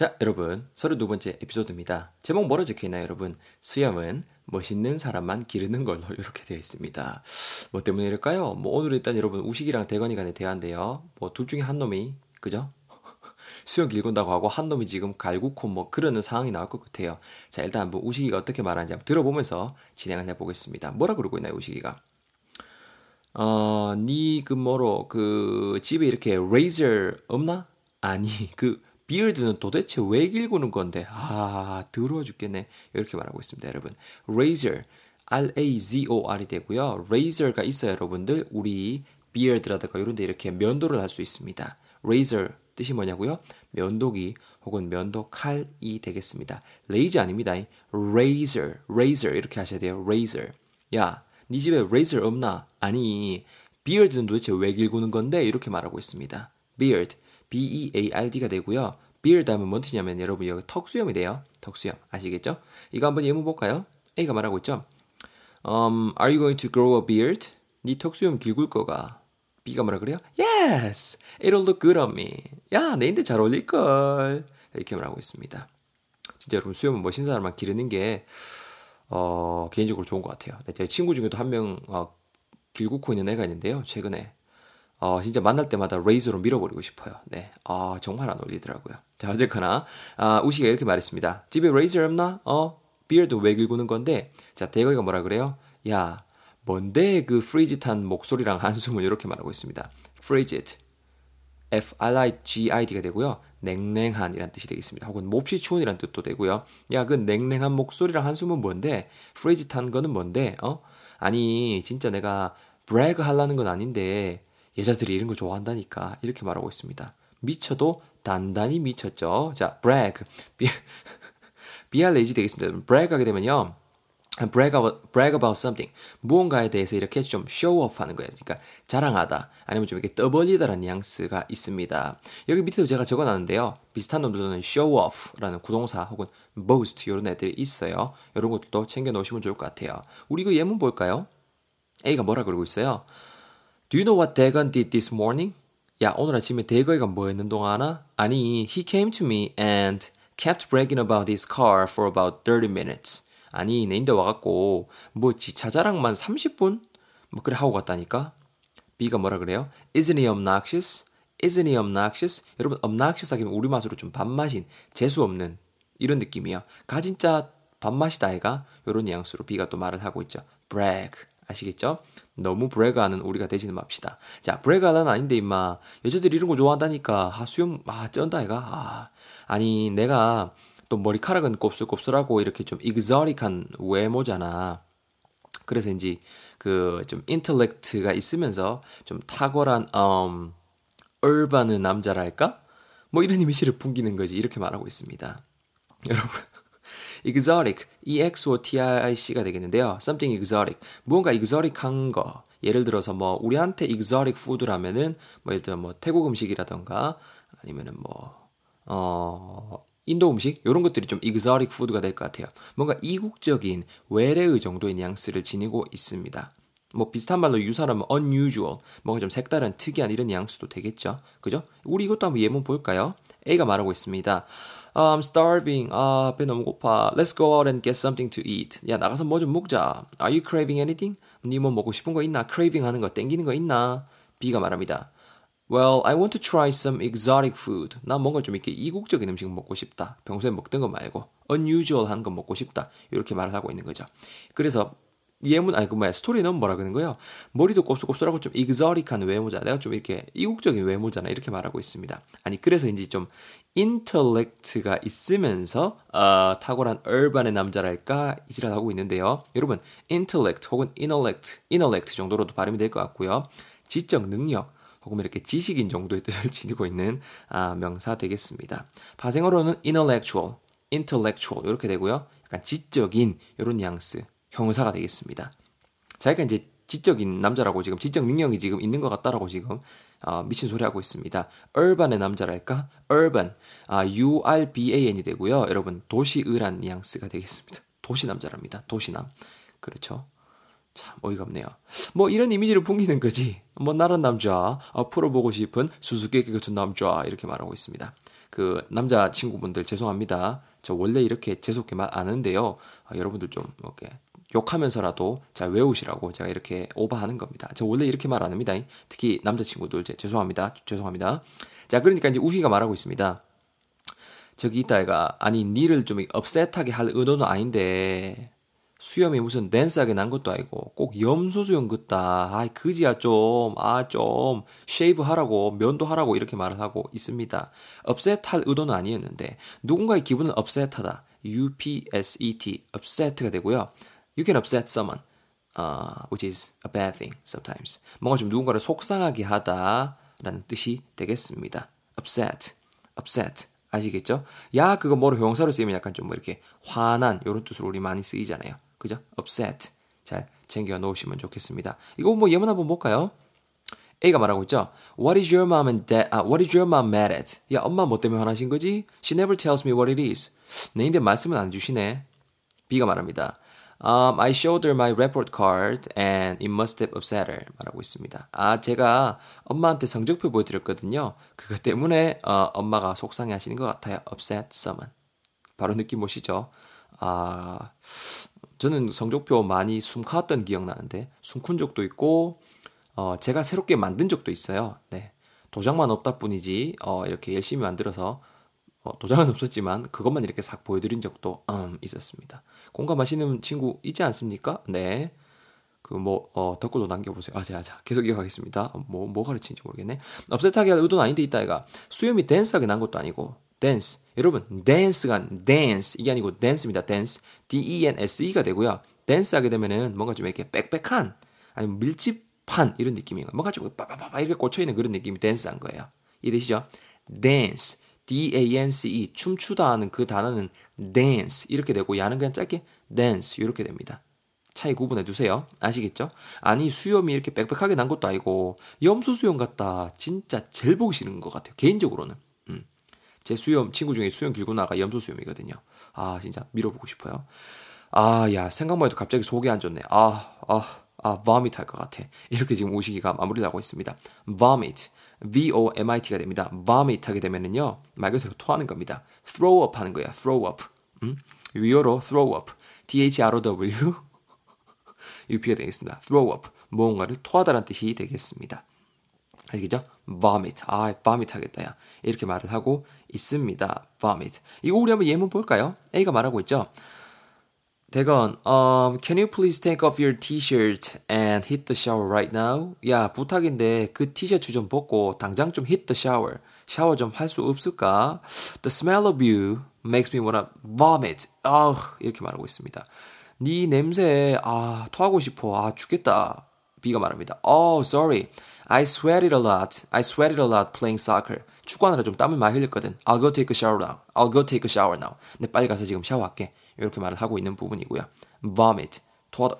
자, 여러분 32번째 에피소드입니다. 제목 뭐로 적혀있나요, 여러분? 수염은 멋있는 사람만 기르는 걸로 이렇게 되어 있습니다. 뭐 때문에 이럴까요? 뭐 오늘 일단 여러분 우식이랑 대건이 간의 대화인데요. 뭐 둘 중에 한 놈이, 그죠? 수염 길건다고 하고 한 놈이 지금 갈구코 뭐 그러는 상황이 나올 것 같아요. 자, 일단 뭐 우식이가 어떻게 말하는지 한번 들어보면서 진행을 해보겠습니다. 뭐라 그러고 있나요, 우식이가? 니 그 뭐로 그 집에 이렇게 레이저 없나? 아니 그 비어드는 도대체 왜 길구는 건데? 아, 더러워 죽겠네. 이렇게 말하고 있습니다, 여러분. Razor, R-A-Z-O-R이 되고요. Razor가 있어요, 여러분들. 우리 beard라든가 이런 데 이렇게 면도를 할 수 있습니다. Razor 뜻이 뭐냐고요? 면도기 혹은 면도칼이 되겠습니다. 레이저 아닙니다. Razor, Razor 이렇게 하셔야 돼요. Razor. 야, 네 집에 Razor 없나? 아니, beard는 도대체 왜 길구는 건데? 이렇게 말하고 있습니다. Beard. B-E-A-R-D가 되고요. Beard 하면 뭔 뜻이냐면 여러분 여기 턱수염이 돼요. 턱수염 아시겠죠? 이거 한번 예문 볼까요? A가 말하고 있죠. Are you going to grow a beard? 네 턱수염 길굴 거가. B가 뭐라 그래요? Yes! It'll look good on me. 야, 내 인데 잘 어울릴걸. 이렇게 말하고 있습니다. 진짜 여러분 수염은 멋진 사람만 기르는 게 개인적으로 좋은 것 같아요. 제 친구 중에도 한 명 길구코 있는 애가 있는데요. 최근에. 진짜 만날 때마다 레이저로 밀어버리고 싶어요. 네. 정말 안 어울리더라고요. 자, 어쨌거나, 우시가 이렇게 말했습니다. 집에 레이저 없나? 비어드 왜 길구는 건데? 자, 대거이가 뭐라 그래요? 야, 뭔데 그 프리짓한 목소리랑 한숨을 이렇게 말하고 있습니다. Frigid. F-R-I-G-I-D가 되고요. 냉랭한이란 뜻이 되겠습니다. 혹은 몹시 추운이란 뜻도 되고요. 야, 그 냉랭한 목소리랑 한숨은 뭔데? 프리짓한 거는 뭔데? 아니, 진짜 내가 브래그 하려는 건 아닌데, 여자들이 이런 거 좋아한다니까 이렇게 말하고 있습니다. 미쳐도 단단히 미쳤죠. 자, brag, brag이 되겠습니다. brag 하게 되면요, brag about something, 무언가에 대해서 이렇게 좀 show off 하는 거예요. 그러니까 자랑하다, 아니면 좀 이렇게 떠벌리다라는 뉘앙스가 있습니다. 여기 밑에도 제가 적어놨는데요. 비슷한 놈들은 show off라는 구동사 혹은 boast 이런 애들이 있어요. 이런 것도 챙겨 놓으시면 좋을 것 같아요. 우리 이거 예문 볼까요? A가 뭐라 그러고 있어요? Do you know what Dagon did this morning? 야, 오늘 아침에 대거이가 뭐 했는 동안아? 아니, he came to me and kept bragging about his car for about 30 minutes. 아니, 내 인데 와갖고 뭐 지 차 자랑만 30분? 뭐 그래 하고 갔다니까? B가 뭐라 그래요? Isn't he obnoxious? Isn't he obnoxious? 여러분, obnoxious 하기면 우리 맛으로 좀 밥맛인, 재수없는 이런 느낌이에요. 가진 자 밥맛이다 애가 이런 뉘앙스로 B가 또 말을 하고 있죠. brag. 아시겠죠? 너무 브래그하는 우리가 되지는 맙시다. 자, 브래그하는 아닌데 임마. 여자들이 이런 거 좋아한다니까. 아, 수염 쩐다 애가. 아니 내가 또 머리카락은 곱슬곱슬하고 이렇게 좀 exotic한 외모잖아. 그래서인지 그 좀 인텔렉트가 있으면서 좀 탁월한 얼반의 남자랄까? 뭐 이런 이미지를 풍기는 거지. 이렇게 말하고 있습니다. 여러분. exotic, E-X-O-T-I-C가 되겠는데요. something exotic, 무언가 exotic한 거. 예를 들어서 뭐 우리한테 exotic food라면은 뭐 예를 들어 뭐 태국 음식이라던가 아니면은 뭐 인도 음식 이런 것들이 좀 exotic food가 될 것 같아요. 뭔가 이국적인 외래의 정도의 뉘앙스를 지니고 있습니다. 뭐 비슷한 말로 유사라면 unusual, 뭔가 좀 색다른 특이한 이런 뉘앙스도 되겠죠. 그죠? 우리 이것도 한번 예문 볼까요? A가 말하고 있습니다. I'm starving. 아, 배 너무 고파. Let's go out and get something to eat. 야, 나가서 뭐 좀 먹자. Are you craving anything? 니 뭐 먹고 싶은 거 있나? craving 하는 거, 땡기는 거 있나? B가 말합니다. Well, I want to try some exotic food. 난 뭔가 좀 이렇게 이국적인 음식 먹고 싶다. 평소에 먹던 거 말고 unusual 한 거 먹고 싶다. 이렇게 말을 하고 있는 거죠. 그래서 예문, 스토리는 뭐라 그러는 거예요? 머리도 곱슬곱슬하고 좀 exotic한 외모잖아. 내가 좀 이렇게 이국적인 외모잖아. 이렇게 말하고 있습니다. 아니, 그래서인지 좀 인텔렉트가 있으면서 탁월한 얼반의 남자랄까 이질하고 있는데요. 여러분, intellect 혹은 intellect 정도로도 발음이 될 것 같고요. 지적 능력 혹은 이렇게 지식인 정도의 뜻을 지니고 있는 명사 되겠습니다. 파생어로는 intellectual 이렇게 되고요. 약간 지적인 이런 뉘앙스. 형사가 되겠습니다. 자기가 이제 지적인 남자라고 지금 지적 능력이 지금 있는 것 같다라고 지금 미친 소리 하고 있습니다. urban의 남자랄까? urban, U-R-B-A-N이 되고요. 여러분 도시의란 뉘앙스가 되겠습니다. 도시 남자랍니다. 도시남. 그렇죠. 참 어이가 없네요. 뭐 이런 이미지를 풍기는 거지. 뭐 나란 남자, 앞으로 보고 싶은 수수께끼 같은 남자 이렇게 말하고 있습니다. 그 남자친구분들 죄송합니다. 저 원래 이렇게 재수없게 말 안 하는데요. 여러분들 좀 이렇게 욕하면서라도 잘 외우시라고 제가 이렇게 오버하는 겁니다. 저 원래 이렇게 말 안 합니다. 특히 남자친구들 죄송합니다. 죄송합니다. 자, 그러니까 이제 우희가 말하고 있습니다. 저기 있다 애가 아니 니를 좀 업셋하게 할 의도는 아닌데 수염이 무슨 댄스하게 난 것도 아니고 꼭 염소 수염 같다. 아이 그지야 좀. 아 좀 쉐이브 하라고 면도 하라고 이렇게 말을 하고 있습니다. 업셋할 의도는 아니었는데 누군가의 기분을 업셋하다. upset upset가 되고요. You can upset someone, which is a bad thing sometimes. 뭔가 좀 누군가를 속상하게 하다라는 뜻이 되겠습니다. upset, upset. 아시겠죠? 야 그거 뭐로 형용사로 쓰이면 약간 좀 뭐 이렇게 화난 이런 뜻으로 우리 많이 쓰이잖아요. 그죠? upset. 잘 챙겨 놓으시면 좋겠습니다. 이거 뭐 예문 한번 볼까요? A가 말하고 있죠. What is your mom mad at? 야 엄마 뭐 때문에 화나신 거지? She never tells me what it is. 네, 근데 말씀은 안 주시네. B가 말합니다. I showed her my report card and it must have upset her. 말하고 있습니다. 아, 제가 엄마한테 성적표 보여드렸거든요. 그것 때문에 엄마가 속상해 하시는 것 같아요. upset someone. 바로 느낌 오시죠? 아, 저는 성적표 많이 숨겨왔던 기억 나는데 숨군 적도 있고 제가 새롭게 만든 적도 있어요. 네, 도장만 없다 뿐이지 이렇게 열심히 만들어서 도장은 없었지만 그것만 이렇게 싹 보여드린 적도 있었습니다. 공감하시는 친구 있지 않습니까? 네, 그 뭐 댓글로 남겨보세요. 자 계속 이어가겠습니다. 뭐 가르치는지 모르겠네. 업셋하게 할 의도는 아닌데 있다 이가 수염이 댄스하게 난 것도 아니고 댄스 여러분 댄스가 댄스 이게 아니고 댄스입니다. 댄스 D-E-N-S-E가 되고요. 댄스하게 되면은 뭔가 좀 이렇게 빽빽한 아니면 밀집한 이런 느낌이에요. 뭔가 좀 빠바바바 이렇게 꽂혀있는 그런 느낌이 댄스한 거예요. 이해되시죠? 댄스 D-A-N-C-E 춤추다 하는 그 단어는 dance 이렇게 되고 야는 그냥 짧게 dance 이렇게 됩니다. 차이 구분해 두세요. 아시겠죠? 아니 수염이 이렇게 빽빽하게 난 것도 아니고 염소 수염 같다. 진짜 제일 보기 싫은 것 같아요. 개인적으로는. 제 수염 친구 중에 수염 길고 나가 염소 수염이거든요. 아 진짜 밀어보고 싶어요. 아 야 생각만 해도 갑자기 속이 안 좋네. vomit 할 것 같아. 이렇게 지금 우식이가 마무리를 하고 있습니다. vomit. vomit가 됩니다. vomit 하게 되면은요. 말 그대로 토하는 겁니다. throw up 하는 거예요. throw up. 유어로 throw up. throw up가 되겠습니다. throw up. 무언가를 토하다라는 뜻이 되겠습니다. 아시겠죠? vomit. 아, vomit 하겠다. 야. 이렇게 말을 하고 있습니다. vomit. 이거 우리 한번 예문 볼까요? A가 말하고 있죠. 대건, can you please take off your t-shirt and hit the shower right now? 야, 부탁인데 그 티셔츠 좀 벗고 당장 좀 hit the shower. 샤워 좀 할 수 없을까? The smell of you makes me wanna vomit. 이렇게 말하고 있습니다. 네 냄새에 토하고 싶어. 죽겠다. B가 말합니다. Sorry. I sweated a lot playing soccer. 축구하느라 좀 땀을 많이 흘렸거든. I'll go take a shower now. 내 빨리 가서 지금 샤워할게. 이렇게 말을 하고 있는 부분이고요. vomit, 토하다,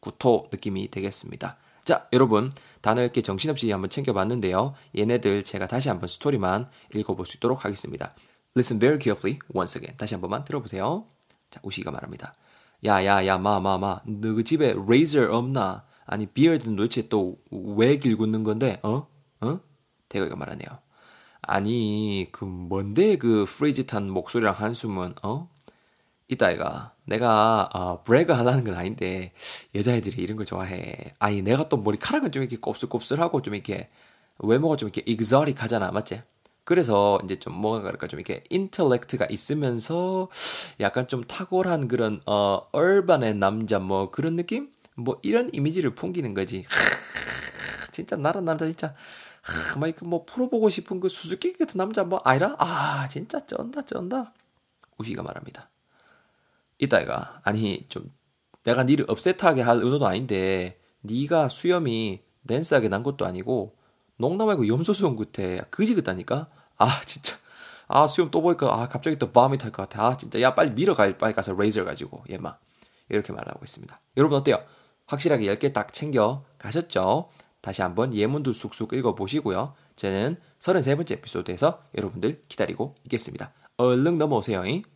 구토 느낌이 되겠습니다. 자, 여러분 단어 읽기 정신없이 한번 챙겨봤는데요. 얘네들 제가 다시 한번 스토리만 읽어볼 수 있도록 하겠습니다. Listen very carefully once again. 다시 한번만 들어보세요. 자, 우시가 말합니다. 야야야 마 너 그 집에 Razor 없나? 아니 Beard는 도대체 또 왜 길굼는 건데? 대거이가 말하네요. 아니 그 뭔데 그 프리짓한 목소리랑 한숨은 이따 애가 내가 브래그 하라는 건 아닌데 여자애들이 이런 걸 좋아해. 아니 내가 또 머리카락은 좀 이렇게 곱슬곱슬하고 좀 이렇게 외모가 좀 이렇게 exotic 하잖아. 맞지? 그래서 이제 좀 뭐가 그럴까 좀 이렇게 인텔렉트가 있으면서 약간 좀 탁월한 그런 얼반의 남자 뭐 그런 느낌? 뭐 이런 이미지를 풍기는 거지. 진짜 나란 남자 진짜 막 풀어보고 싶은 그 수수께끼 같은 남자 뭐 아니라? 진짜 쩐다. 우시가 말합니다. 이따가 아니 좀 내가 니를 업셋하게 할 의도도 아닌데 니가 수염이 댄스하게 난 것도 아니고 농담하고 염소 수염 끝에 그지 같다니까. 진짜 수염 또 보니까 갑자기 또 vomit 할 것 같아. 진짜 야 빨리 밀어가 빨리 가서 레이저 가지고 얘마 이렇게 말하고 있습니다. 여러분 어때요? 확실하게 10개 딱 챙겨 가셨죠? 다시 한번 예문도 쑥쑥 읽어보시고요. 저는 33번째 에피소드에서 여러분들 기다리고 있겠습니다. 얼른 넘어오세요.